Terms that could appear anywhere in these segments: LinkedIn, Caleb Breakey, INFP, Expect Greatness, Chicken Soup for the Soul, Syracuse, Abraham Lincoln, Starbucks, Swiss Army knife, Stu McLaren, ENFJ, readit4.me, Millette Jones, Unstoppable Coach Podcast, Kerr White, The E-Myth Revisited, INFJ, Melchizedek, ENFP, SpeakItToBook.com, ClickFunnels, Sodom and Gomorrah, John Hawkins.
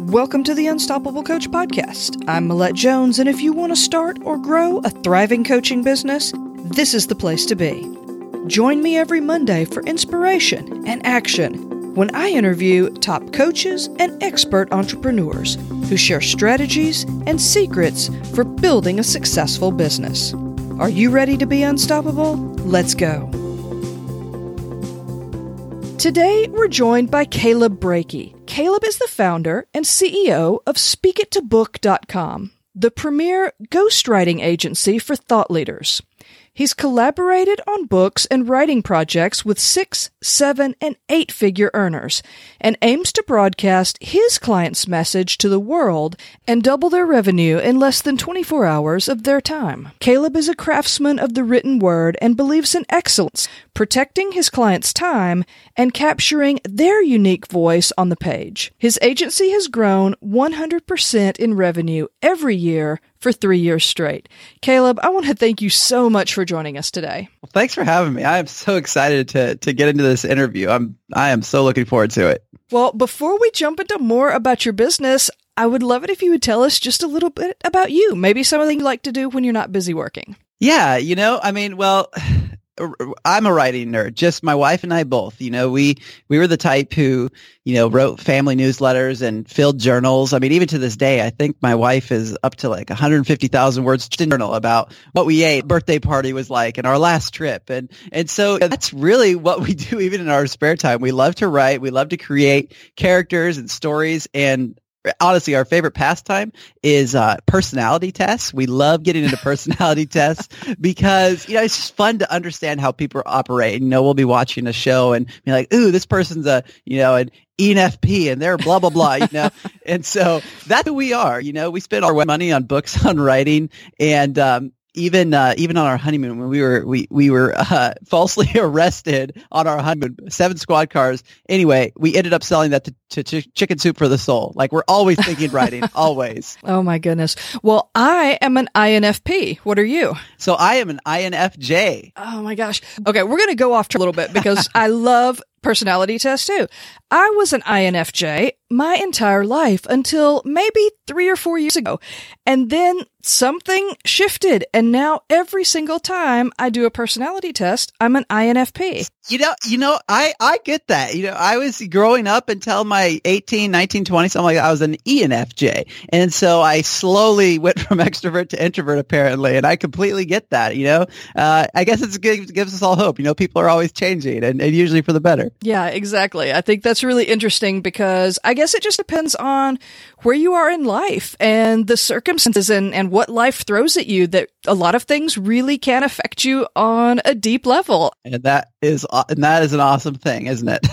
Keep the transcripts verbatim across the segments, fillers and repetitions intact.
Welcome to the Unstoppable Coach Podcast. I'm Millette Jones, and if you want to start or grow a thriving coaching business, this is the place to be. Join me every Monday for inspiration and action when I interview top coaches and expert entrepreneurs who share strategies and secrets for building a successful business. Are you ready to be unstoppable? Let's go. Today, we're joined by Caleb Breakey. Caleb is the founder and C E O of Speak It To Book dot com, the premier ghostwriting agency for thought leaders. He's collaborated on books and writing projects with six, seven, and eight-figure earners, and aims to broadcast his clients' message to the world and double their revenue in less than twenty-four hours of their time. Caleb is a craftsman of the written word and believes in excellence, protecting his clients' time and capturing their unique voice on the page. His agency has grown one hundred percent in revenue every year for three years straight. Caleb, I want to thank you so much for joining us today. Well, thanks for having me. I am so excited to to get into this interview. I'm I am so looking forward to it. Well, before we jump into more about your business, I would love it if you would tell us just a little bit about you. Maybe something you like to do when you're not busy working. Yeah, you know, I mean, well, I'm a writing nerd. Just my wife and I both. You know, we we were the type who, you know, wrote family newsletters and filled journals. I mean, even to this day, I think my wife is up to like one hundred fifty thousand words in journal about what we ate, birthday party was like, and our last trip. And and so that's really what we do even in our spare time. We love to write. We love to create characters and stories. And honestly, our favorite pastime is uh, personality tests. We love getting into personality tests because, you know, it's just fun to understand how people operate. You know, we'll be watching a show and be like, ooh, this person's a, you know, an E N F P and they're blah, blah, blah, you know. And so that's who we are. You know, we spend our money on books, on writing, and, um, Even uh, even on our honeymoon, when we were we we were uh, falsely arrested on our honeymoon, seven squad cars. Anyway, we ended up selling that to, to ch- Chicken Soup for the Soul. Like, we're always thinking writing, always. Oh my goodness! Well, I am an I N F P. What are you? So I am an I N F J. Oh my gosh! Okay, we're gonna go off to a little bit because I love personality tests too. I was an I N F J my entire life until maybe three or four years ago. And then something shifted. And now every single time I do a personality test, I'm an I N F P. You know, you know, I, I get that. You know, I was growing up until my eighteen, nineteen, twenty, something like that, I was an E N F J. And so I slowly went from extrovert to introvert, apparently. And I completely get that. You know, uh, I guess it's good, it gives us all hope. You know, people are always changing and, and usually for the better. Yeah, exactly. I think that's really interesting because I guess it just depends on where you are in life and the circumstances and, and what life throws at you, that a lot of things really can affect you on a deep level. And that is and that is an awesome thing, isn't it?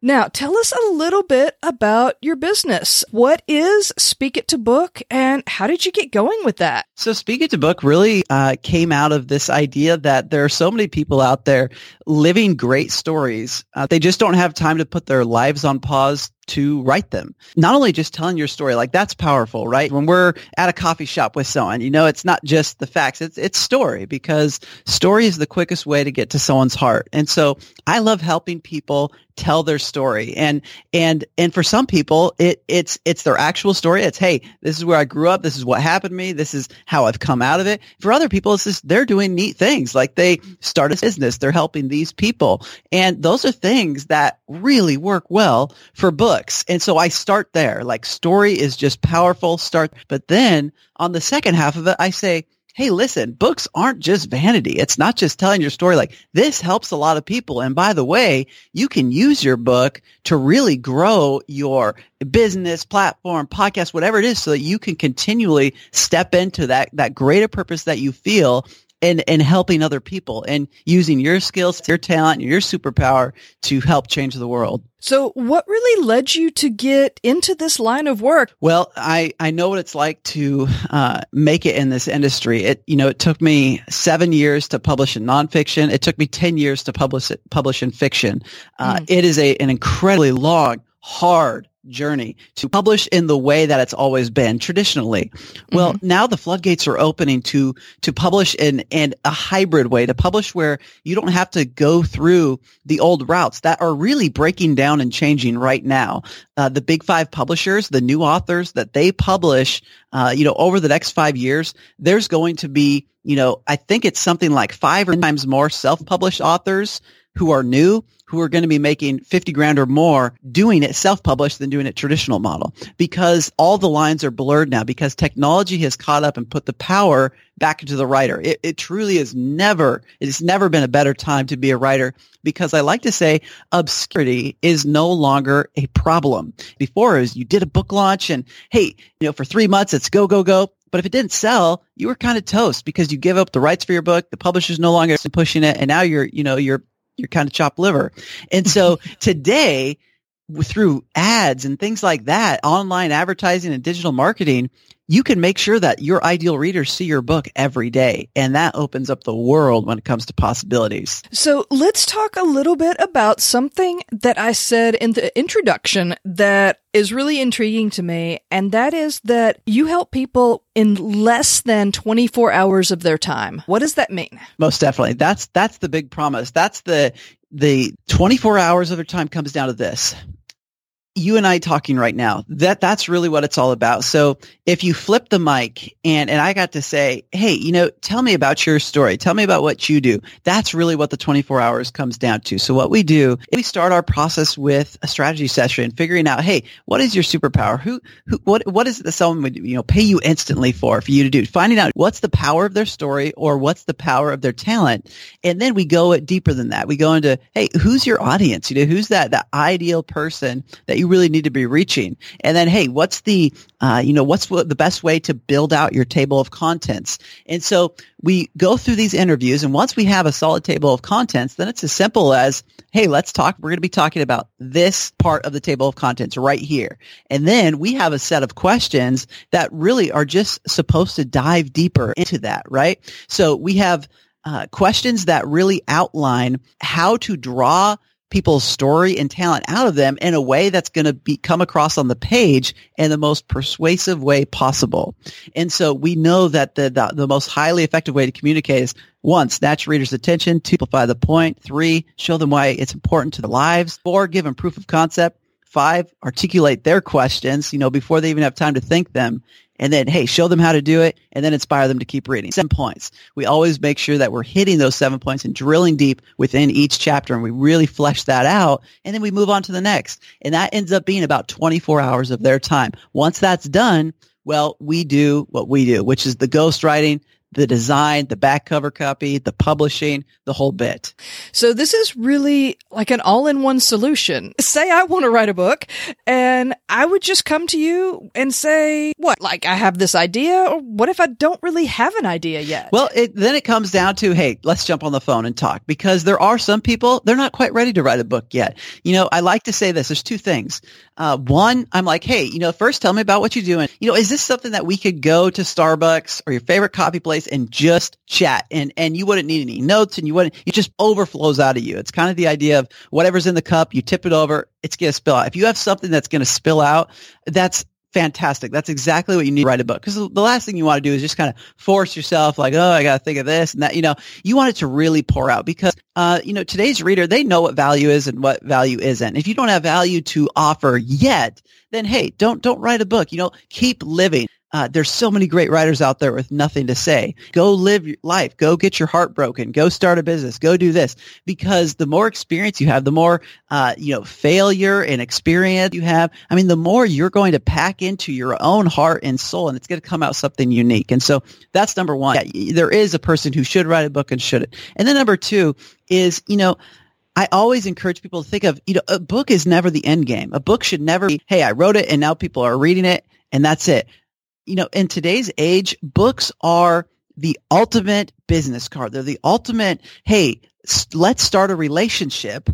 Now, tell us a little bit about your business. What is Speak It to Book and how did you get going with that? So Speak It to Book really uh, came out of this idea that there are so many people out there living great stories. Uh, they just don't have time to put their lives on pause to write them. Not only just telling your story, like that's powerful, right? When we're at a coffee shop with someone, you know, it's not just the facts, it's it's story, because story is the quickest way to get to someone's heart. And so I love helping people tell their story. And, and, and for some people, it, it's, it's their actual story. It's, hey, this is where I grew up. This is what happened to me. This is how I've come out of it. For other people, it's just, they're doing neat things. Like they start a business, they're helping these people. And those are things that really work well for books. And so I start there. Like story is just powerful start. But then on the second half of it, I say, hey, listen, books aren't just vanity. It's not just telling your story. Like this helps a lot of people. And by the way, you can use your book to really grow your business, platform, podcast, whatever it is, so that you can continually step into that, that greater purpose that you feel and, and helping other people and using your skills, your talent, your superpower to help change the world. So what really led you to get into this line of work? Well, I, I know what it's like to uh, make it in this industry. It you know it took me seven years to publish in nonfiction. It took me ten years to publish it, publish in fiction. Uh, mm. It is a an incredibly long, hard, journey to publish in the way that it's always been traditionally. Well, mm-hmm. now the floodgates are opening to to publish in, in a hybrid way, to publish where you don't have to go through the old routes that are really breaking down and changing right now. Uh, the big five publishers, the new authors that they publish, uh, you know, over the next five years, there's going to be, you know, I think it's something like five or ten times more self-published authors who are new, who are going to be making fifty grand or more doing it self-published than doing it traditional model, because all the lines are blurred now, because technology has caught up and put the power back into the writer. It, it truly is never, it's never been a better time to be a writer, because I like to say obscurity is no longer a problem. Before, it was you did a book launch and, hey, you know, for three months, it's go, go, go. But if it didn't sell, you were kind of toast because you give up the rights for your book. The publisher's no longer pushing it. And now you're, you know, you're, You're kind of chopped liver. And so today, through ads and things like that, online advertising and digital marketing, you can make sure that your ideal readers see your book every day. And that opens up the world when it comes to possibilities. So let's talk a little bit about something that I said in the introduction that is really intriguing to me. And that is that you help people in less than twenty-four hours of their time. What does that mean? Most definitely. That's, that's the big promise. That's the, the twenty-four hours of their time comes down to this. You and I talking right now, that that's really what it's all about. So if you flip the mic and, and I got to say, hey, you know, tell me about your story. Tell me about what you do. That's really what the twenty-four hours comes down to. So what we do is we start our process with a strategy session, figuring out, hey, what is your superpower? Who, who, what, what is it that someone would, you know, pay you instantly for, for you to do? Finding out what's the power of their story or what's the power of their talent. And then we go deeper than that. We go into, hey, who's your audience? You know, who's that, that ideal person that you really need to be reaching? And then, hey, what's the, uh, you know, what's the best way to build out your table of contents? And so we go through these interviews, and once we have a solid table of contents, then it's as simple as, hey, let's talk. We're going to be talking about this part of the table of contents right here. And then we have a set of questions that really are just supposed to dive deeper into that, right? So we have uh, questions that really outline how to draw people's story and talent out of them in a way that's going to be come across on the page in the most persuasive way possible. And so we know that the, the, the most highly effective way to communicate is, one, snatch readers' attention; two, amplify the point; three, show them why it's important to their lives; four, give them proof of concept; five, articulate their questions, you know, before they even have time to think them. And then, hey, show them how to do it, and then inspire them to keep reading. Seven points. We always make sure that we're hitting those seven points and drilling deep within each chapter, and we really flesh that out, and then we move on to the next. And that ends up being about twenty-four hours of their time. Once that's done, well, we do what we do, which is the ghostwriting, the design, the back cover copy, the publishing, the whole bit. So this is really like an all-in-one solution. Say I want to write a book, and I would just come to you and say, what, like I have this idea, or what if I don't really have an idea yet? Well, it, then it comes down to, hey, let's jump on the phone and talk, because there are some people, they're not quite ready to write a book yet. You know, I like to say this, there's two things. Uh, one, I'm like, hey, you know, first tell me about what you're doing. You know, is this something that we could go to Starbucks or your favorite coffee place and just chat, and, and you wouldn't need any notes, and you wouldn't, it just overflows out of you. It's kind of the idea of whatever's in the cup, you tip it over, it's going to spill out. If you have something that's going to spill out, that's fantastic. That's exactly what you need to write a book. Because the last thing you want to do is just kind of force yourself like, oh, I got to think of this and that. You know, you want it to really pour out, because, uh, you know, today's reader, they know what value is and what value isn't. If you don't have value to offer yet, then, hey, don't, don't write a book. You know, keep living. Uh, there's so many great writers out there with nothing to say. Go live your life. Go get your heart broken. Go start a business. Go do this, because the more experience you have, the more, uh, you know, failure and experience you have. I mean, the more you're going to pack into your own heart and soul, and it's going to come out something unique. And so that's number one. Yeah, there is a person who should write a book and shouldn't. And then number two is, you know, I always encourage people to think of, you know, a book is never the end game. A book should never be, hey, I wrote it and now people are reading it and that's it. You know, in today's age, books are the ultimate business card. They're the ultimate, hey, let's start a relationship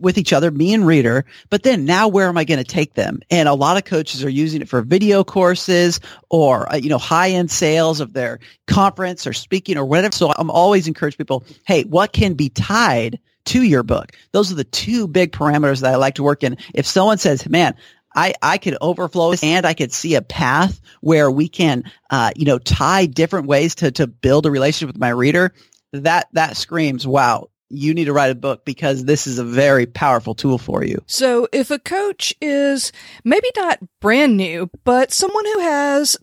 with each other, me and reader, but then now where am I going to take them? And a lot of coaches are using it for video courses or, uh, you know, high-end sales of their conference or speaking or whatever. So I'm always encourage people, hey, what can be tied to your book? Those are the two big parameters that I like to work in. If someone says, man, I, I could overflow and I could see a path where we can, uh, you know, tie different ways to, to build a relationship with my reader, that, that screams, wow, you need to write a book, because this is a very powerful tool for you. So if a coach is maybe not brand new, but someone who has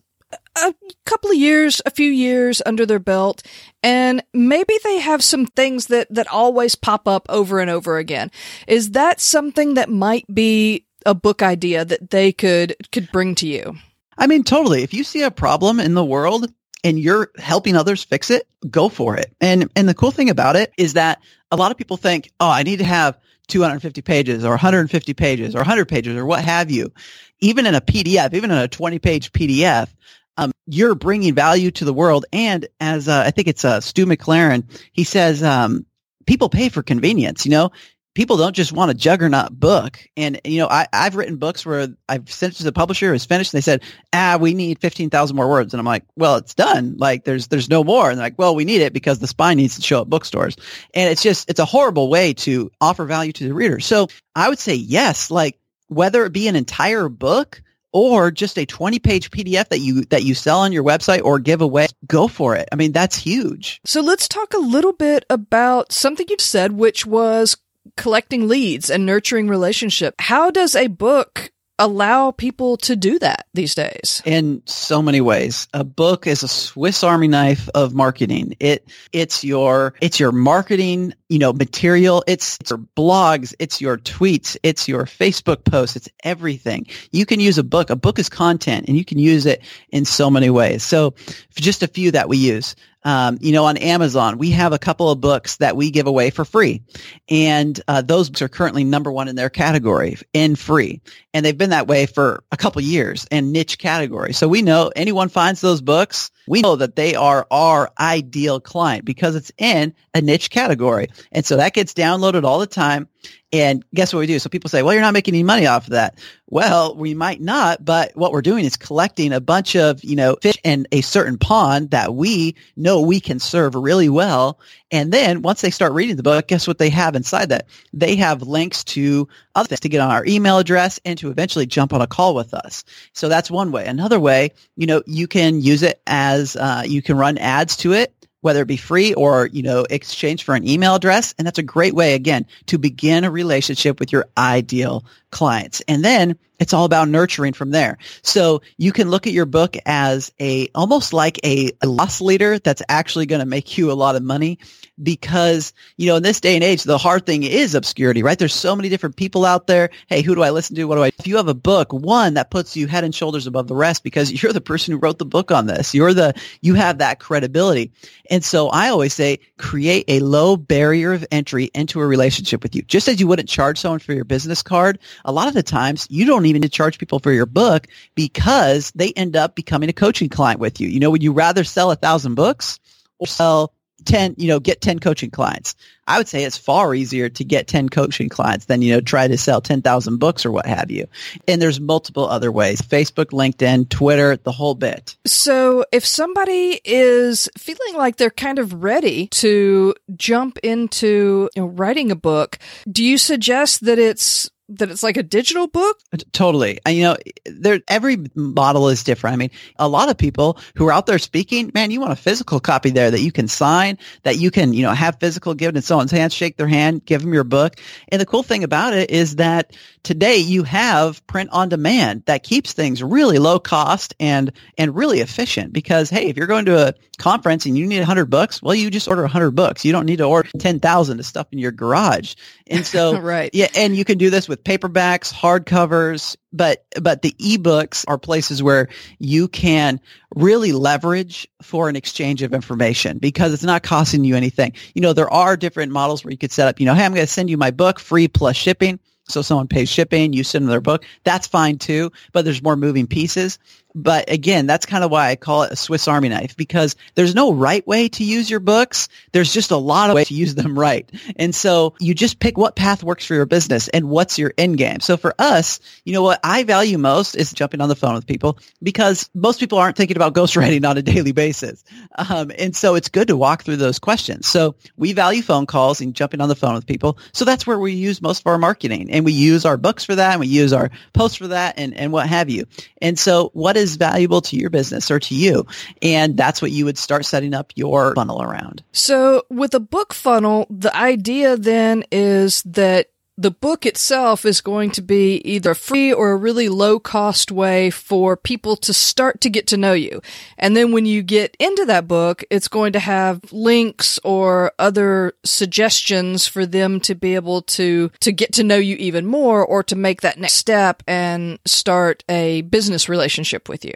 a couple of years, a few years under their belt, and maybe they have some things that, that always pop up over and over again, is that something that might be a book idea that they could could bring to you? I mean, totally. If you see a problem in the world and you're helping others fix it, go for it. And and the cool thing about it is that a lot of people think, oh, I need to have two hundred fifty pages or one hundred fifty pages or one hundred pages or what have you. Even in a P D F, even in a twenty page P D F, um, you're bringing value to the world. And as uh, I think it's uh, Stu McLaren, he says, um, people pay for convenience, you know? People don't just want a juggernaut book. And, you know, I, I've written books where I've sent it to the publisher, it was finished, and they said, ah, we need fifteen thousand more words. And I'm like, well, it's done. Like, there's there's no more. And they're like, well, we need it because the spine needs to show up bookstores. And it's just, it's a horrible way to offer value to the reader. So I would say yes, like, whether it be an entire book or just a twenty page P D F that you that you sell on your website or give away, go for it. I mean, that's huge. So let's talk a little bit about something you've said, which was collecting leads and nurturing relationship. How does a book allow people to do that these days? In so many ways. A book is a Swiss Army knife of marketing. It it's your it's your marketing, you know, material. It's, it's your blogs, it's your tweets, it's your Facebook posts, it's everything. You can use a book. A book is content, and you can use it in so many ways. So just a few that we use. Um, you know, on Amazon, we have a couple of books that we give away for free. And uh, those books are currently number one in their category in free. And they've been that way for a couple of years in niche category. So we know anyone finds those books, we know that they are our ideal client because it's in a niche category. And so that gets downloaded all the time. And guess what we do? So people say, well, you're not making any money off of that. Well, we might not, but what we're doing is collecting a bunch of, you know, fish in a certain pond that we know we can serve really well. And then once they start reading the book, guess what they have inside that? They have links to other things, to get on our email address and to eventually jump on a call with us. So that's one way. Another way, you know, you can use it as uh, you can run ads to it, whether it be free or, you know, exchange for an email address. And that's a great way, again, to begin a relationship with your ideal clients. And then it's all about nurturing from there. So you can look at your book as a, almost like a, a loss leader that's actually going to make you a lot of money because, you know, in this day and age, the hard thing is obscurity, right? There's so many different people out there. Hey, who do I listen to? What do I, if you have a book, one that puts you head and shoulders above the rest because you're the person who wrote the book on this. You're the, you have that credibility. And so I always say, create a low barrier of entry into a relationship with you. Just as you wouldn't charge someone for your business card, a lot of the times you don't even need to charge people for your book because they end up becoming a coaching client with you. You know, would you rather sell a thousand books or sell ten, you know, get ten coaching clients? I would say it's far easier to get ten coaching clients than, you know, try to sell ten thousand books or what have you. And there's multiple other ways, Facebook, LinkedIn, Twitter, the whole bit. So if somebody is feeling like they're kind of ready to jump into, you know, writing a book, do you suggest that it's that it's like a digital book? Totally. And, you know, there, every model is different. I mean, a lot of people who are out there speaking, man, you want a physical copy there that you can sign, that you can, you know, have physical given in someone's hands, shake their hand, give them your book. And the cool thing about it is that today you have print on demand that keeps things really low cost and, and really efficient because, hey, if you're going to a conference and you need one hundred books, well, you just order one hundred books. You don't need to order ten thousand to stuff in your garage. And so, right. Yeah, and you can do this with paperbacks, hardcovers, but but the ebooks are places where you can really leverage for an exchange of information because it's not costing you anything. You know, there are different models where you could set up, you know, hey, I'm going to send you my book free plus shipping. So someone pays shipping, you send them their book. That's fine too, but there's more moving pieces. But again, that's kind of why I call it a Swiss Army knife, because there's no right way to use your books. There's just a lot of ways to use them right. And so you just pick what path works for your business and what's your end game. So for us, you know, what I value most is jumping on the phone with people, because most people aren't thinking about ghostwriting on a daily basis. Um, and so it's good to walk through those questions. So we value phone calls and jumping on the phone with people. So that's where we use most of our marketing, and we use our books for that, and we use our posts for that, and, and what have you. And so what is is valuable to your business or to you? And that's what you would start setting up your funnel around. So with a book funnel, the idea then is that the book itself is going to be either free or a really low cost way for people to start to get to know you. And then when you get into that book, it's going to have links or other suggestions for them to be able to, to get to know you even more, or to make that next step and start a business relationship with you.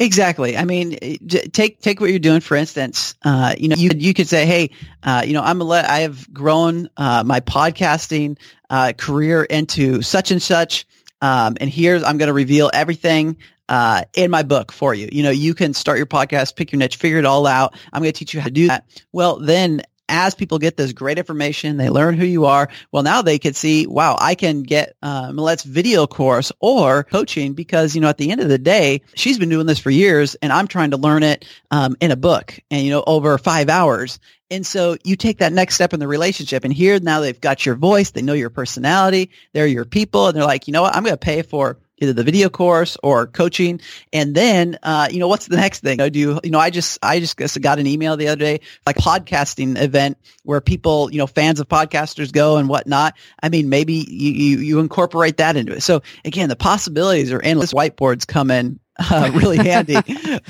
Exactly. I mean, take take what you're doing. For instance, uh, you know, you you could say, "Hey, uh, you know, I'm a I have grown uh, my podcasting uh, career into such and such, um, and here's I'm going to reveal everything uh, in my book for you." You know, you can start your podcast, pick your niche, figure it all out. I'm going to teach you how to do that. Well, then, as people get this great information, they learn who you are. Well, now they could see, wow, I can get uh, Millette's video course or coaching, because, you know, at the end of the day, she's been doing this for years, and I'm trying to learn it um, in a book and, you know, over five hours. And so you take that next step in the relationship, and here now they've got your voice. They know your personality. They're your people. And they're like, you know what? I'm going to pay for either the video course or coaching. And then, uh, you know, what's the next thing? I do, you know, I just, I just got an email the other day, like podcasting event where people, you know, fans of podcasters go and whatnot. I mean, maybe you, you, you incorporate that into it. So again, the possibilities are endless. Whiteboards come in uh, really handy,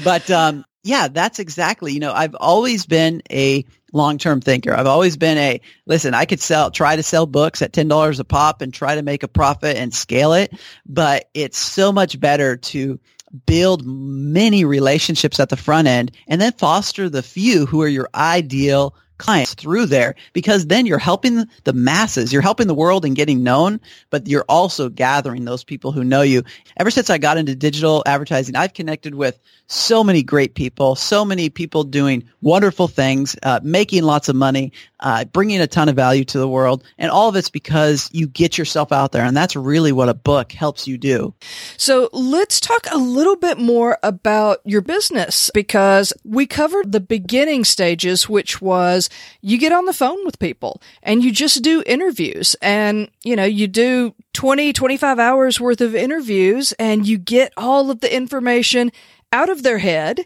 but, um, yeah, that's exactly, you know, I've always been a long-term thinker. I've always been a, listen, I could sell, try to sell books at ten dollars a pop and try to make a profit and scale it, but it's so much better to build many relationships at the front end and then foster the few who are your ideal clients through there, because then you're helping the masses, you're helping the world and getting known, but you're also gathering those people who know you. Ever since I got into digital advertising, I've connected with so many great people, so many people doing wonderful things, uh, making lots of money, uh, bringing a ton of value to the world. And all of it's because you get yourself out there. And that's really what a book helps you do. So let's talk a little bit more about your business, because we covered the beginning stages, which was you get on the phone with people and you just do interviews, and, you know, you do twenty, twenty-five hours worth of interviews, and you get all of the information out of their head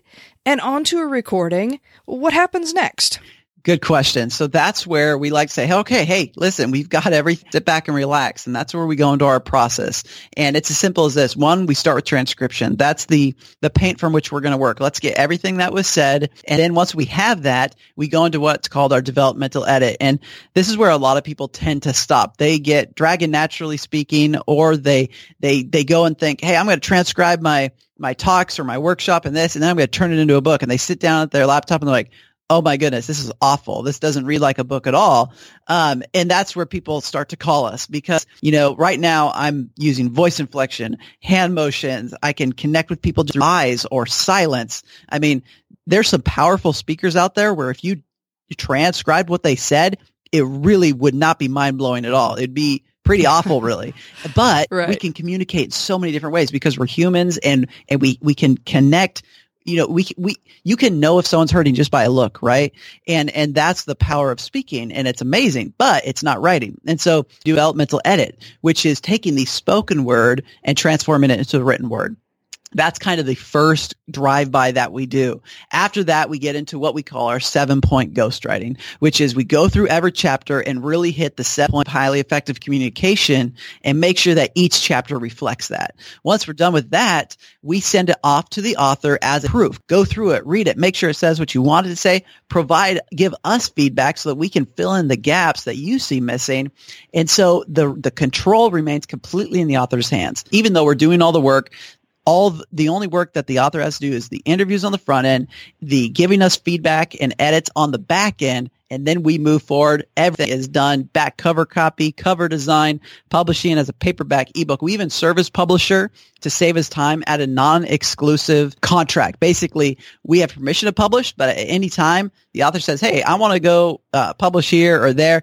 and onto a recording. What happens next? Good question. So that's where we like to say, okay, hey, listen, we've got everything. Sit back and relax. And that's where we go into our process. And it's as simple as this. One, we start with transcription. That's the the paint from which we're going to work. Let's get everything that was said. And then once we have that, we go into what's called our developmental edit. And this is where a lot of people tend to stop. They get dragged naturally speaking, or they they they go and think, hey, I'm going to transcribe my my talks or my workshop and this, and then I'm going to turn it into a book. And they sit down at their laptop and they're like, oh my goodness, this is awful. This doesn't read like a book at all. Um, and that's where people start to call us, because, you know, right now I'm using voice inflection, hand motions. I can connect with people through eyes or silence. I mean, there's some powerful speakers out there where if you transcribed what they said, it really would not be mind-blowing at all. It'd be pretty awful, really. But right. We can communicate in so many different ways because we're humans, and, and we, we can connect. You know, we, we, you can know if someone's hurting just by a look, right? And, and that's the power of speaking, and it's amazing, but it's not writing. And so developmental edit, which is taking the spoken word and transforming it into a written word. That's kind of the first drive-by that we do. After that, we get into what we call our seven-point ghostwriting, which is we go through every chapter and really hit the seven-point highly effective communication and make sure that each chapter reflects that. Once we're done with that, we send it off to the author as a proof. Go through it, read it, make sure it says what you wanted to say, provide, give us feedback so that we can fill in the gaps that you see missing. And so the the control remains completely in the author's hands. Even though we're doing all the work, all the, the only work that the author has to do is the interviews on the front end, the giving us feedback and edits on the back end, and then we move forward. Everything is done: back cover copy, cover design, publishing as a paperback, ebook. We even service publisher to save us time at a non-exclusive contract. Basically, we have permission to publish, but at any time the author says, "Hey, I want to go uh, publish here or there."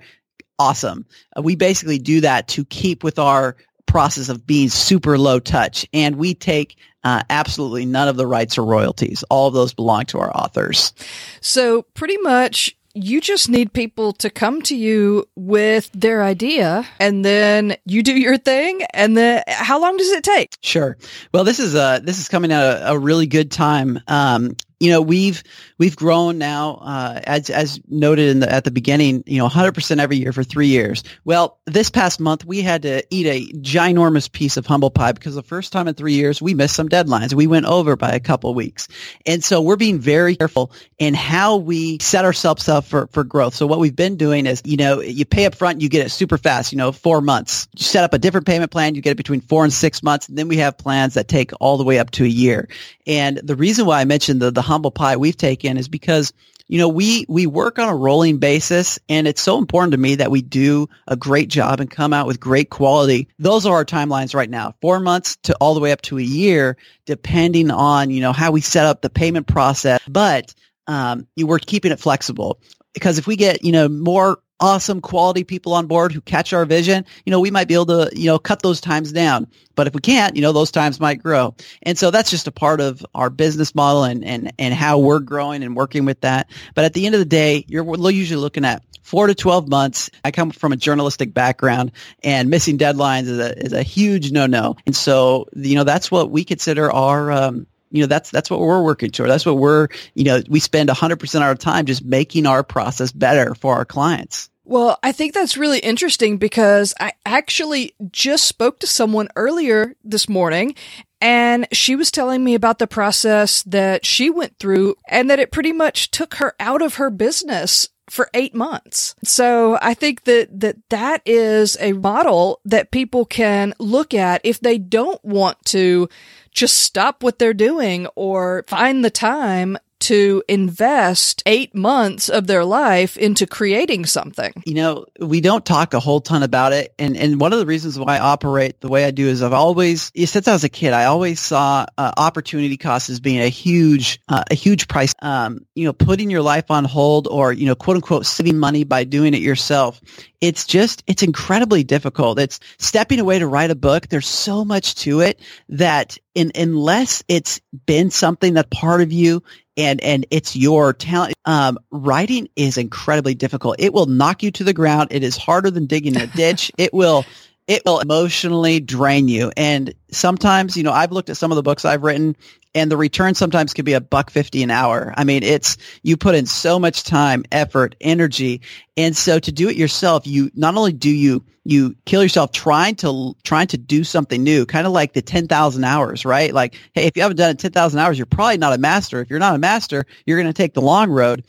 Awesome. Uh, we basically do that to keep with our process of being super low touch, and we take uh, absolutely none of the rights or royalties. All of those belong to our authors. So pretty much, you just need people to come to you with their idea, and then you do your thing. And then, how long does it take? Sure. Well, this is a this is coming at a, a really good time. Um, you know, we've we've grown now, uh, as as noted in the, at the beginning. You know, one hundred percent every year for three years. Well, this past month we had to eat a ginormous piece of humble pie because the first time in three years we missed some deadlines. We went over by a couple weeks, and so we're being very careful in how we set ourselves up for, for growth. So what we've been doing is, you know, you pay up front, you get it super fast, you know, four months. You set up a different payment plan, you get it between four and six months. And then we have plans that take all the way up to a year. And the reason why I mentioned the, the humble pie we've taken is because, you know, we, we work on a rolling basis, and it's so important to me that we do a great job and come out with great quality. Those are our timelines right now, four months to all the way up to a year, depending on, you know, how we set up the payment process. But Um, you were keeping it flexible, because if we get, you know, more awesome quality people on board who catch our vision, you know, we might be able to, you know, cut those times down. But if we can't, you know, those times might grow. And so that's just a part of our business model and, and, and how we're growing and working with that. But at the end of the day, you're usually looking at four to twelve months. I come from a journalistic background, and missing deadlines is a, is a huge no-no. And so, you know, that's what we consider our, um, You know, that's that's what we're working toward. That's what we're, you know, we spend one hundred percent of our time just making our process better for our clients. Well, I think that's really interesting, because I actually just spoke to someone earlier this morning, and she was telling me about the process that she went through, and that it pretty much took her out of her business for eight months. So I think that, that that is a model that people can look at if they don't want to just stop what they're doing or find the time to invest eight months of their life into creating something. You know, we don't talk a whole ton about it. And and one of the reasons why I operate the way I do is I've always, since I was a kid, I always saw uh, opportunity cost as being a huge, uh, a huge price. Um, you know, putting your life on hold, or, you know, quote unquote, saving money by doing it yourself. It's just, it's incredibly difficult. It's stepping away to write a book. There's so much to it that in, unless it's been something that's part of you, And and it's your talent. Um, writing is incredibly difficult. It will knock you to the ground. It is harder than digging a ditch. It will it will emotionally drain you. And sometimes, you know, I've looked at some of the books I've written, and the return sometimes could be a buck fifty an hour. I mean, it's, you put in so much time, effort, energy, and so to do it yourself, you not only do you you kill yourself trying to trying to do something new, kind of like the ten thousand hours, right? Like, hey, if you haven't done it ten thousand hours, you're probably not a master. If you're not a master, you're going to take the long road.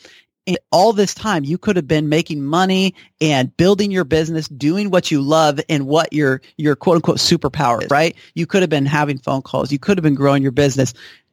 And all this time, you could have been making money and building your business, doing what you love and what your, your quote unquote superpower is, right? You could have been having phone calls. You could have been growing your business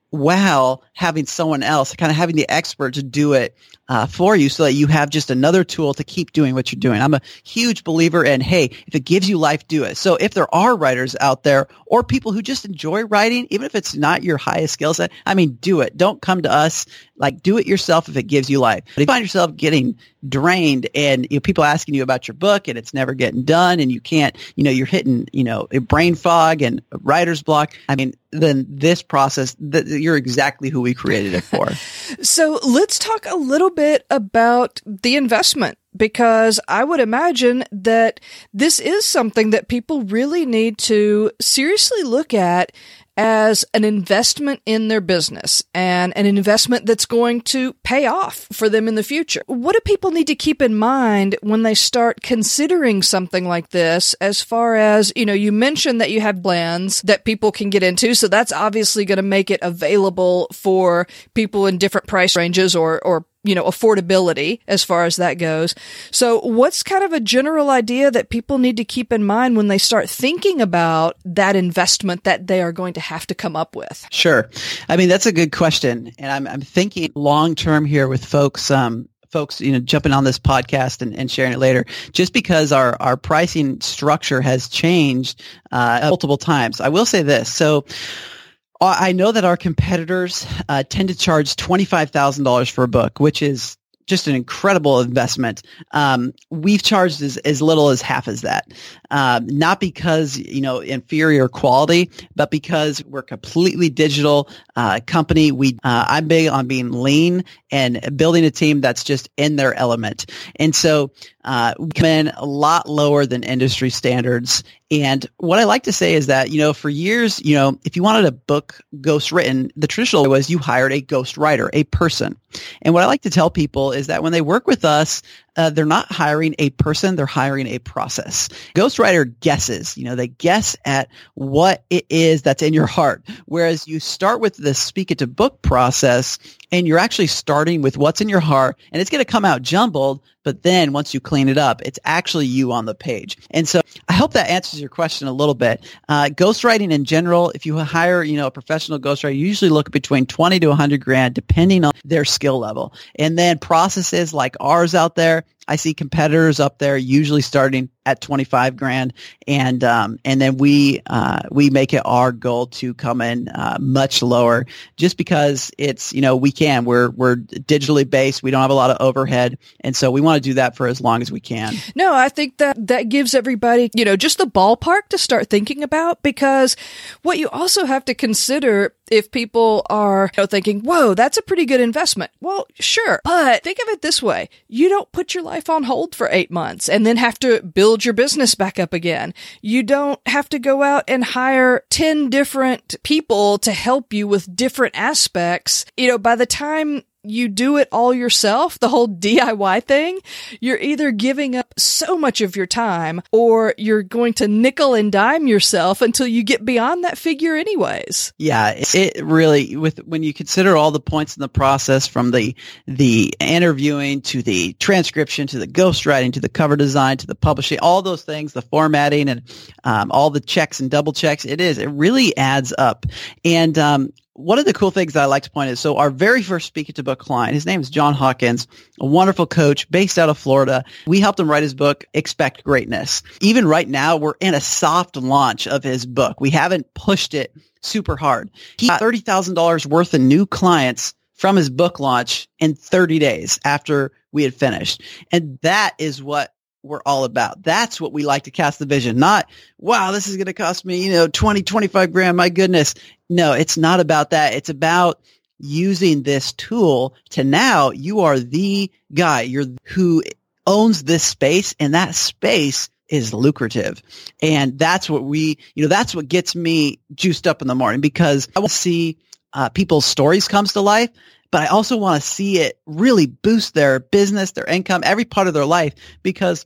while having someone else, kind of having the expert to do it uh, for you, so that you have just another tool to keep doing what you're doing. I'm a huge believer in, hey, if it gives you life, do it. So if there are writers out there, or people who just enjoy writing, even if it's not your highest skill set, I mean, do it. Don't come to us. Like, do it yourself if it gives you life. But if you find yourself getting drained, and, you know, people asking you about your book and it's never getting done, and you can't, you know, you're hitting, you know, brain fog and writer's block, I mean, then this process, th- you're exactly who we created it for. So let's talk a little bit about the investment, because I would imagine that this is something that people really need to seriously look at as an investment in their business, and an investment that's going to pay off for them in the future. What do people need to keep in mind when they start considering something like this, as far as, you know, you mentioned that you have plans that people can get into, so that's obviously going to make it available for people in different price ranges, or, or you know, affordability as far as that goes. So what's kind of a general idea that people need to keep in mind when they start thinking about that investment that they are going to have to come up with? Sure. I mean, that's a good question. And I'm, I'm thinking long term here with folks, um, folks, you know, jumping on this podcast and, and sharing it later, just because our, our pricing structure has changed uh, multiple times. I will say this. So I know that our competitors uh, tend to charge twenty-five thousand dollars for a book, which is just an incredible investment. Um, we've charged as, as little as half as that, um, not because, you know, inferior quality, but because we're a completely digital uh, company. We uh, I'm big on being lean and building a team that's just in their element. And so uh, we come in a lot lower than industry standards. And what I like to say is that, you know, for years, you know, if you wanted a book ghostwritten, the traditional way was you hired a ghostwriter, a person. And what I like to tell people is that when they work with us, Uh, they're not hiring a person, they're hiring a process. Ghostwriter guesses, you know, they guess at what it is that's in your heart. Whereas you start with the Speak It to Book process and you're actually starting with what's in your heart, and it's going to come out jumbled, but then once you clean it up, it's actually you on the page. And so I hope that answers your question a little bit. Uh, ghostwriting in general, if you hire, you know, a professional ghostwriter, you usually look between twenty to one hundred grand, depending on their skill level. And then processes like ours out there, I see competitors up there usually starting at twenty-five grand, and um, and then we uh, we make it our goal to come in uh, much lower, just because it's, you know, we can we're we're digitally based, we don't have a lot of overhead, and so we want to do that for as long as we can. No, I think that that gives everybody, you know, just the ballpark to start thinking about, because what you also have to consider if people are, you know, thinking, whoa, that's a pretty good investment. Well, sure, but think of it this way: you don't put your life on hold for eight months and then have to build your business back up again. You don't have to go out and hire ten different people to help you with different aspects. You know, by the time you do it all yourself, the whole D I Y thing, you're either giving up so much of your time or you're going to nickel and dime yourself until you get beyond that figure anyways. Yeah, it really, with when you consider all the points in the process, from the the interviewing to the transcription to the ghostwriting to the cover design to the publishing, all those things, the formatting and um, all the checks and double checks, it is, it really adds up. And um one of the cool things that I like to point out is, so our very first Speak It to Book client, his name is John Hawkins, a wonderful coach based out of Florida. We helped him write his book, Expect Greatness. Even right now, we're in a soft launch of his book. We haven't pushed it super hard. He got thirty thousand dollars worth of new clients from his book launch in thirty days after we had finished. And that is what we're all about. That's what we like to cast the vision. Not, wow, this is going to cost me, you know, twenty, twenty-five grand. My goodness. No, it's not about that. It's about using this tool to, now you are the guy you're who owns this space, and that space is lucrative. And that's what we, you know, that's what gets me juiced up in the morning, because I want to see uh, people's stories comes to life. But I also want to see it really boost their business, their income, every part of their life, because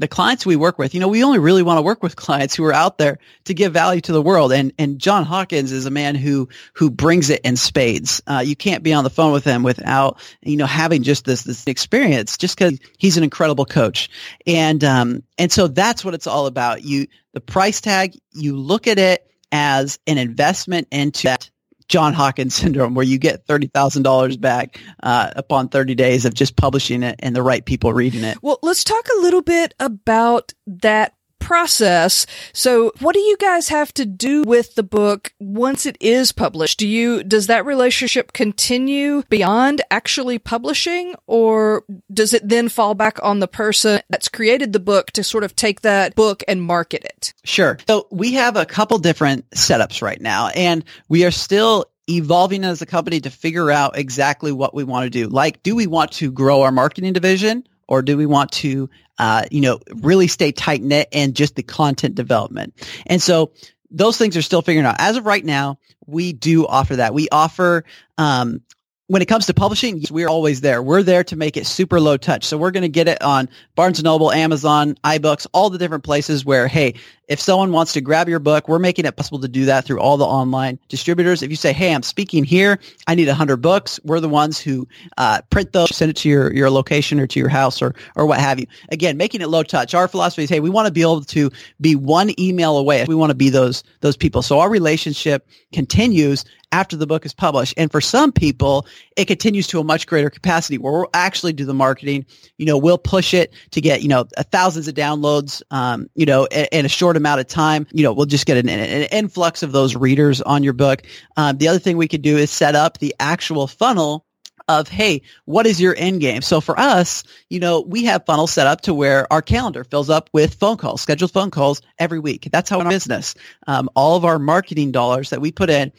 the clients we work with, you know, we only really want to work with clients who are out there to give value to the world. And and John Hawkins is a man who who brings it in spades. Uh, you can't be on the phone with him without, you know, having just this this experience, just because he's an incredible coach. And um and so that's what it's all about. You the price tag, you look at it as an investment into that John Hawkins syndrome, where you get thirty thousand dollars back uh, upon thirty days of just publishing it and the right people reading it. Well, let's talk a little bit about that process. So what do you guys have to do with the book once it is published? Do you, does that relationship continue beyond actually publishing, or does it then fall back on the person that's created the book to sort of take that book and market it? Sure. So we have a couple different setups right now, and we are still evolving as a company to figure out exactly what we want to do. Like, do we want to grow our marketing division, or do we want to, uh, you know, really stay tight knit and just the content development? And so those things are still figuring out. As of right now, we do offer that. We offer, um, When it comes to publishing, we're always there. We're there to make it super low touch. So we're going to get it on Barnes and Noble, Amazon, iBooks, all the different places where, hey, if someone wants to grab your book, we're making it possible to do that through all the online distributors. If you say, hey, I'm speaking here, I need one hundred books, we're the ones who uh, print those, send it to your, your location or to your house or or what have you. Again, making it low touch. Our philosophy is, hey, we want to be able to be one email away. We want to be those those people. So our relationship continues after the book is published. And for some people, it continues to a much greater capacity where we'll actually do the marketing. You know, we'll push it to get, you know, thousands of downloads, um, you know, in, in a short amount of time. You know, we'll just get an, an influx of those readers on your book. Um, the other thing we could do is set up the actual funnel of, hey, what is your end game? So for us, you know, we have funnels set up to where our calendar fills up with phone calls, scheduled phone calls every week. That's how our business, um, all of our marketing dollars that we put in,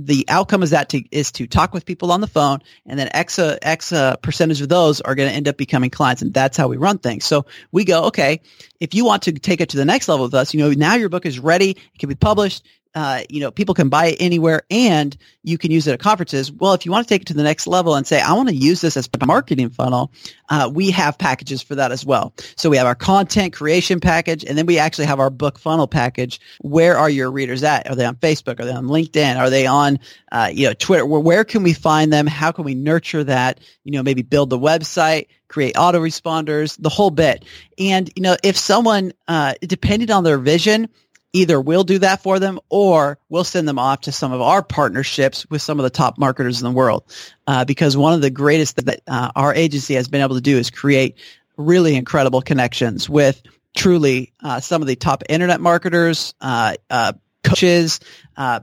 the outcome is that to, is to talk with people on the phone, and then X, uh, X uh, percentage of those are going to end up becoming clients. And that's how we run things. So we go, okay, if you want to take it to the next level with us, you know, now your book is ready. It can be published. Uh, you know, people can buy it anywhere, and you can use it at conferences. Well, if you want to take it to the next level and say, I want to use this as a marketing funnel, uh, we have packages for that as well. So we have our content creation package, and then we actually have our book funnel package. Where are your readers at? Are they on Facebook? Are they on LinkedIn? Are they on, uh, you know, Twitter? Where, where can we find them? How can we nurture that? You know, maybe build the website, create autoresponders, the whole bit. And, you know, if someone, uh, depending on their vision, either we'll do that for them, or we'll send them off to some of our partnerships with some of the top marketers in the world. Uh, because one of the greatest that uh, our agency has been able to do is create really incredible connections with truly uh, some of the top internet marketers, uh, uh, coaches. Uh,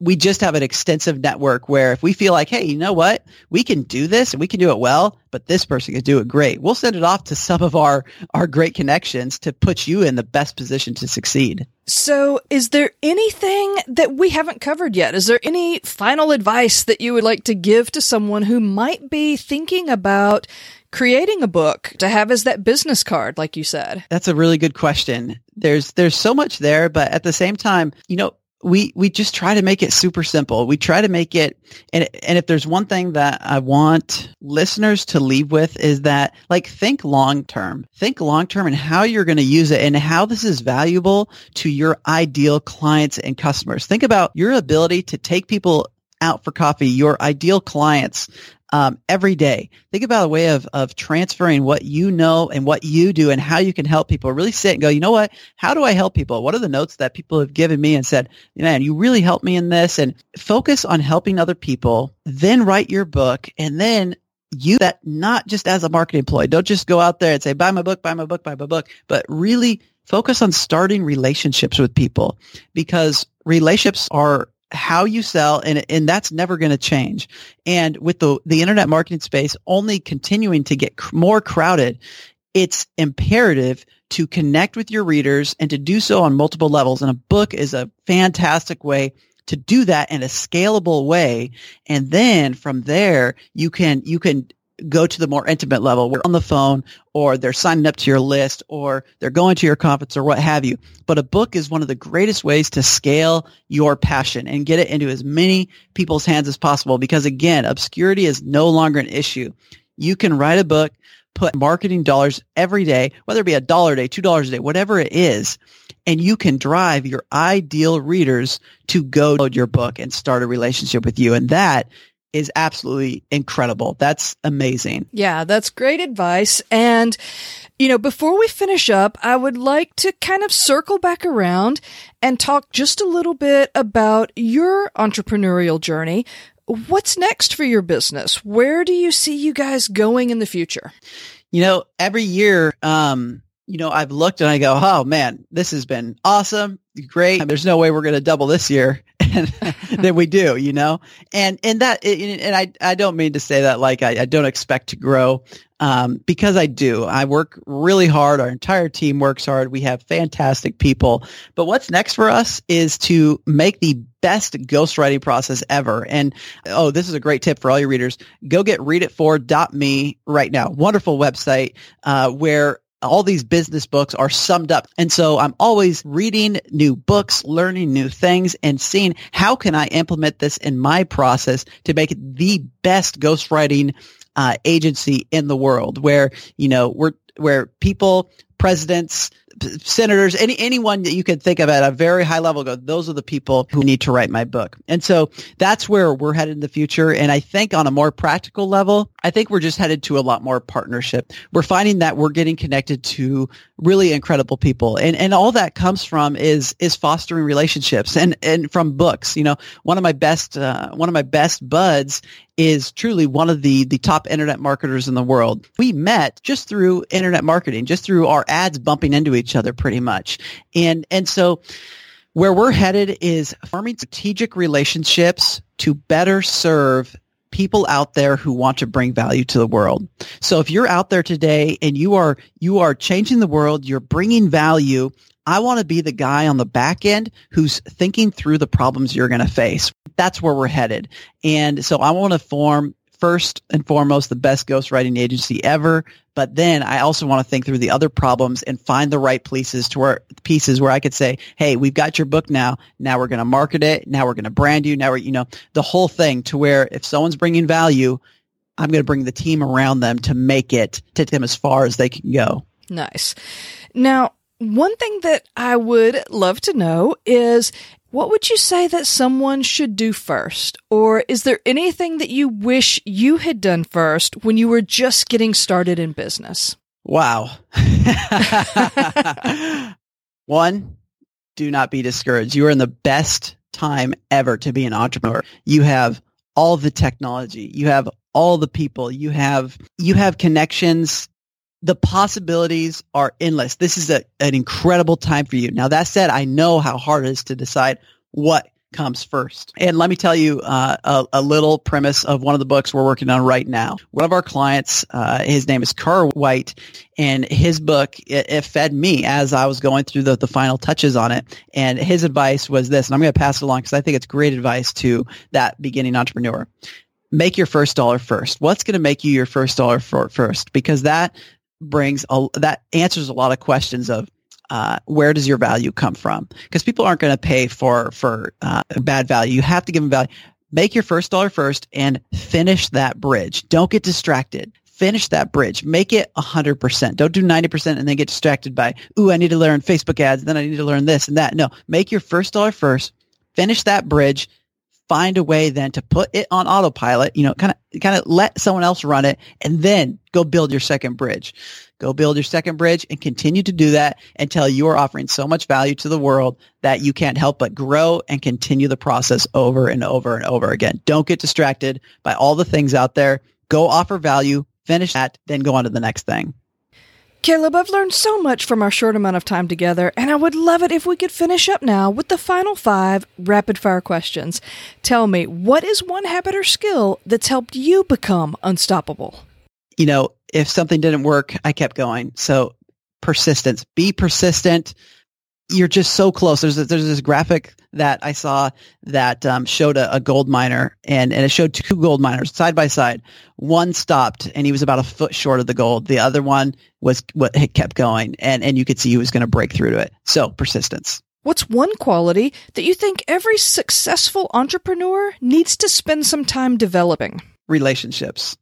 we just have an extensive network where if we feel like, hey, you know what, we can do this and we can do it well, but this person could do it great, we'll send it off to some of our, our great connections to put you in the best position to succeed. So is there anything that we haven't covered yet? Is there any final advice that you would like to give to someone who might be thinking about creating a book to have as that business card, like you said? That's a really good question. There's there's so much there, but at the same time, you know, we we just try to make it super simple. We try to make it, and and if there's one thing that I want listeners to leave with is that, like, think long term. Think long term and how you're going to use it and how this is valuable to your ideal clients and customers. Think about your ability to take people out for coffee, your ideal clients, um, every day. Think about a way of, of transferring what you know and what you do and how you can help people. Really sit and go, you know what? How do I help people? What are the notes that people have given me and said, man, you really helped me in this? And focus on helping other people, then write your book, and then use that not just as a marketing ploy. Don't just go out there and say, buy my book, buy my book, buy my book, but really focus on starting relationships with people, because relationships are how you sell, and and that's never going to change. And with the the internet marketing space only continuing to get cr- more crowded, it's imperative to connect with your readers and to do so on multiple levels. And a book is a fantastic way to do that in a scalable way. And then from there, you can you can go to the more intimate level where on the phone, or they're signing up to your list, or they're going to your conference, or what have you. But a book is one of the greatest ways to scale your passion and get it into as many people's hands as possible. Because again, obscurity is no longer an issue. You can write a book, put marketing dollars every day, whether it be a dollar a day, two dollars a day, whatever it is, and you can drive your ideal readers to go download your book and start a relationship with you. And that is absolutely incredible. That's amazing. Yeah, that's great advice. And, you know, before we finish up, I would like to kind of circle back around and talk just a little bit about your entrepreneurial journey. What's next for your business? Where do you see you guys going in the future? You know, every year, um, you know, I've looked and I go, oh man, this has been awesome. Great. There's no way we're going to double this year. That we do, you know, and and that, and I I don't mean to say that like I, I don't expect to grow, um, because I do. I work really hard. Our entire team works hard. We have fantastic people. But what's next for us is to make the best ghostwriting process ever. And oh, this is a great tip for all your readers. Go get read it for dot me right now. Wonderful website uh, where all these business books are summed up. And so I'm always reading new books, learning new things, and seeing how can I implement this in my process to make it the best ghostwriting uh, agency in the world, where, you know, we're, where people, presidents, senators, any anyone that you can think of at a very high level, go, those are the people who need to write my book. And so that's where we're headed in the future. And I think on a more practical level, I think we're just headed to a lot more partnership. We're finding that we're getting connected to really incredible people. And and all that comes from is is fostering relationships and, and from books. You know, one of my best uh, one of my best buds is truly one of the the top internet marketers in the world. We met just through internet marketing, just through our ads bumping into each other pretty much. And and so where we're headed is forming strategic relationships to better serve people out there who want to bring value to the world. So if you're out there today and you are you are changing the world, you're bringing value, I want to be the guy on the back end who's thinking through the problems you're going to face. That's where we're headed. And so I want to form, first and foremost, the best ghostwriting agency ever. But then I also want to think through the other problems and find the right places to where pieces where I could say, hey, we've got your book now. Now we're going to market it. Now we're going to brand you. Now we're, you know, the whole thing, to where if someone's bringing value, I'm going to bring the team around them to make it, take them as far as they can go. Nice. Now, one thing that I would love to know is, what would you say that someone should do first? Or is there anything that you wish you had done first when you were just getting started in business? Wow. One, do not be discouraged. You are in the best time ever to be an entrepreneur. You have all the technology. You have all the people. You have, you have connections. The possibilities are endless. This is a, an incredible time for you. Now, that said, I know how hard it is to decide what comes first. And let me tell you uh, a, a little premise of one of the books we're working on right now. One of our clients, uh, his name is Kerr White, and his book, it, it fed me as I was going through the, the final touches on it. And his advice was this, and I'm going to pass it along because I think it's great advice to that beginning entrepreneur. Make your first dollar first. What's going to make you your first dollar for, first? Because that brings a, that answers a lot of questions of uh, where does your value come from? Because people aren't going to pay for for uh, bad value. You have to give them value. Make your first dollar first and finish that bridge. Don't get distracted. Finish that bridge. Make it one hundred percent. Don't do ninety percent and then get distracted by, ooh, I need to learn Facebook ads, then I need to learn this and that. No, make your first dollar first. Finish that bridge. Find a way then to put it on autopilot, you know, kind of kind of let someone else run it, and then go build your second bridge. Go build your second bridge and continue to do that until you are offering so much value to the world that you can't help but grow and continue the process over and over and over again. Don't get distracted by all the things out there. Go offer value, finish that, then go on to the next thing. Caleb, I've learned so much from our short amount of time together, and I would love it if we could finish up now with the final five rapid-fire questions. Tell me, what is one habit or skill that's helped you become unstoppable? You know, if something didn't work, I kept going. So persistence. Be persistent. You're just so close. There's a, there's this graphic that I saw that um, showed a, a gold miner, and, and it showed two gold miners side by side. One stopped, and he was about a foot short of the gold. The other one was what it kept going, and, and you could see he was going to break through to it. So persistence. What's one quality that you think every successful entrepreneur needs to spend some time developing? Relationships.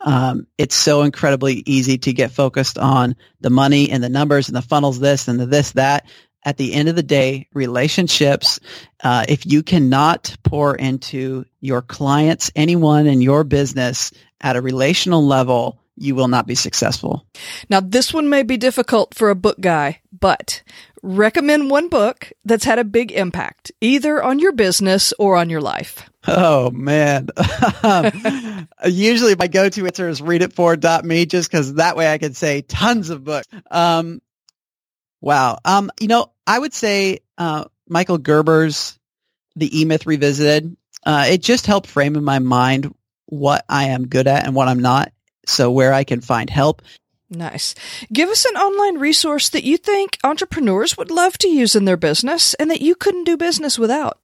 Um, it's so incredibly easy to get focused on the money and the numbers and the funnels, this and the this, that. At the end of the day, relationships, uh, if you cannot pour into your clients, anyone in your business at a relational level, you will not be successful. Now, this one may be difficult for a book guy, but recommend one book that's had a big impact, either on your business or on your life. Oh, man. Usually my go-to answer is read it four dot me, just because that way I can say tons of books. Um, Wow. Um, you know, I would say uh, Michael Gerber's The E-Myth Revisited, uh, it just helped frame in my mind what I am good at and what I'm not, so where I can find help. Nice. Give us an online resource that you think entrepreneurs would love to use in their business and that you couldn't do business without.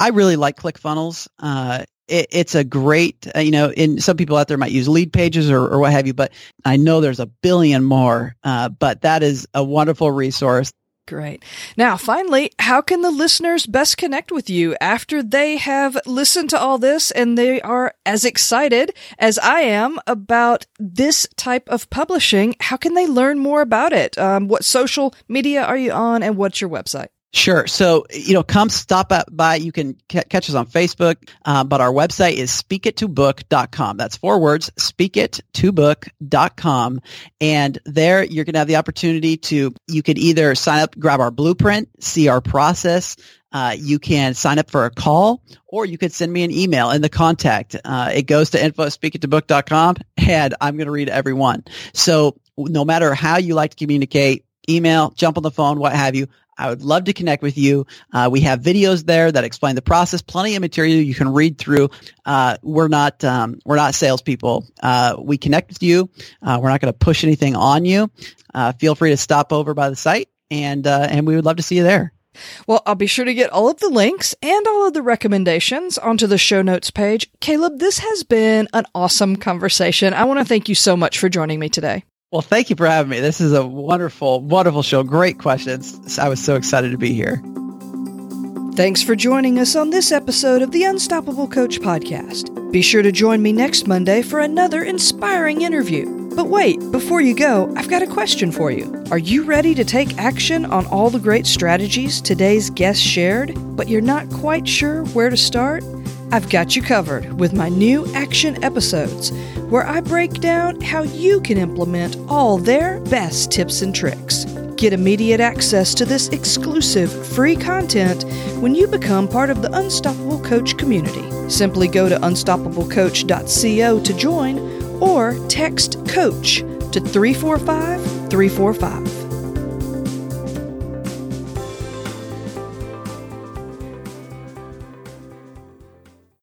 I really like ClickFunnels. Uh, it, it's a great, uh, you know, in some people out there might use lead pages or, or what have you, but I know there's a billion more, uh, but that is a wonderful resource. Great. Now, finally, how can the listeners best connect with you after they have listened to all this and they are as excited as I am about this type of publishing? How can they learn more about it? Um, what social media are you on and what's your website? Sure. So, you know, come stop by. You can c- catch us on Facebook, uh, but our website is speak it to book dot com. That's four words, speak it to book dot com. And there you're going to have the opportunity to, you could either sign up, grab our blueprint, see our process. Uh, you can sign up for a call, or you could send me an email in the contact. Uh, it goes to info at speak it to book dot com, and I'm going to read every one. So no matter how you like to communicate, email, jump on the phone, what have you, I would love to connect with you. Uh, we have videos there that explain the process, plenty of material you can read through. Uh, we're not um, we're not salespeople. Uh, we connect with you. Uh, we're not going to push anything on you. Uh, feel free to stop over by the site, and uh, and we would love to see you there. Well, I'll be sure to get all of the links and all of the recommendations onto the show notes page. Caleb, this has been an awesome conversation. I want to thank you so much for joining me today. Well, thank you for having me. This is a wonderful, wonderful show. Great questions. I was so excited to be here. Thanks for joining us on this episode of the Unstoppable Coach Podcast. Be sure to join me next Monday for another inspiring interview. But wait, before you go, I've got a question for you. Are you ready to take action on all the great strategies today's guest shared, but you're not quite sure where to start? I've got you covered with my new action episodes, where I break down how you can implement all their best tips and tricks. Get immediate access to this exclusive free content when you become part of the Unstoppable Coach community. Simply go to unstoppable coach dot co to join, or text COACH to three four five three four five.